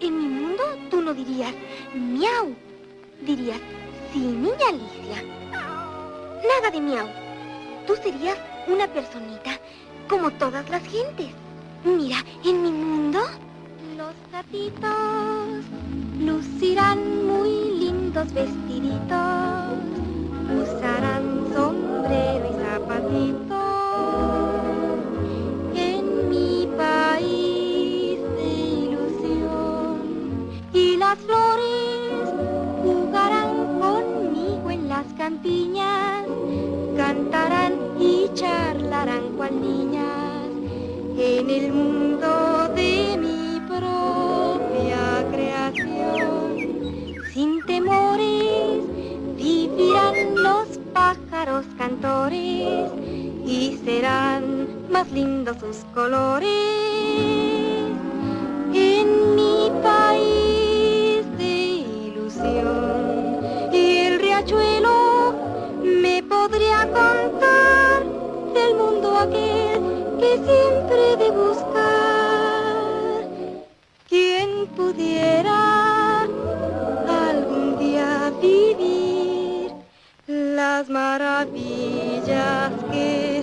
En mi mundo tú no dirías miau, dirías sí, niña Alicia. Nada de miau. Tú serías una personita como todas las gentes. Mira, en mi mundo los gatitos lucirán muy lindos vestiditos, usarán sombrero y zapatitos. En mi país de ilusión, y las flores jugarán conmigo en las campiñas, cantarán y charlarán cual niñas. En el mundo de mi propia creación, sin temores vivirán los pájaros cantores, y serán más lindos sus colores. En mi país de ilusión, el riachuelo me podría contar del mundo aquel que siempre he de buscar. Quien pudiera algún día vivir las maravillas que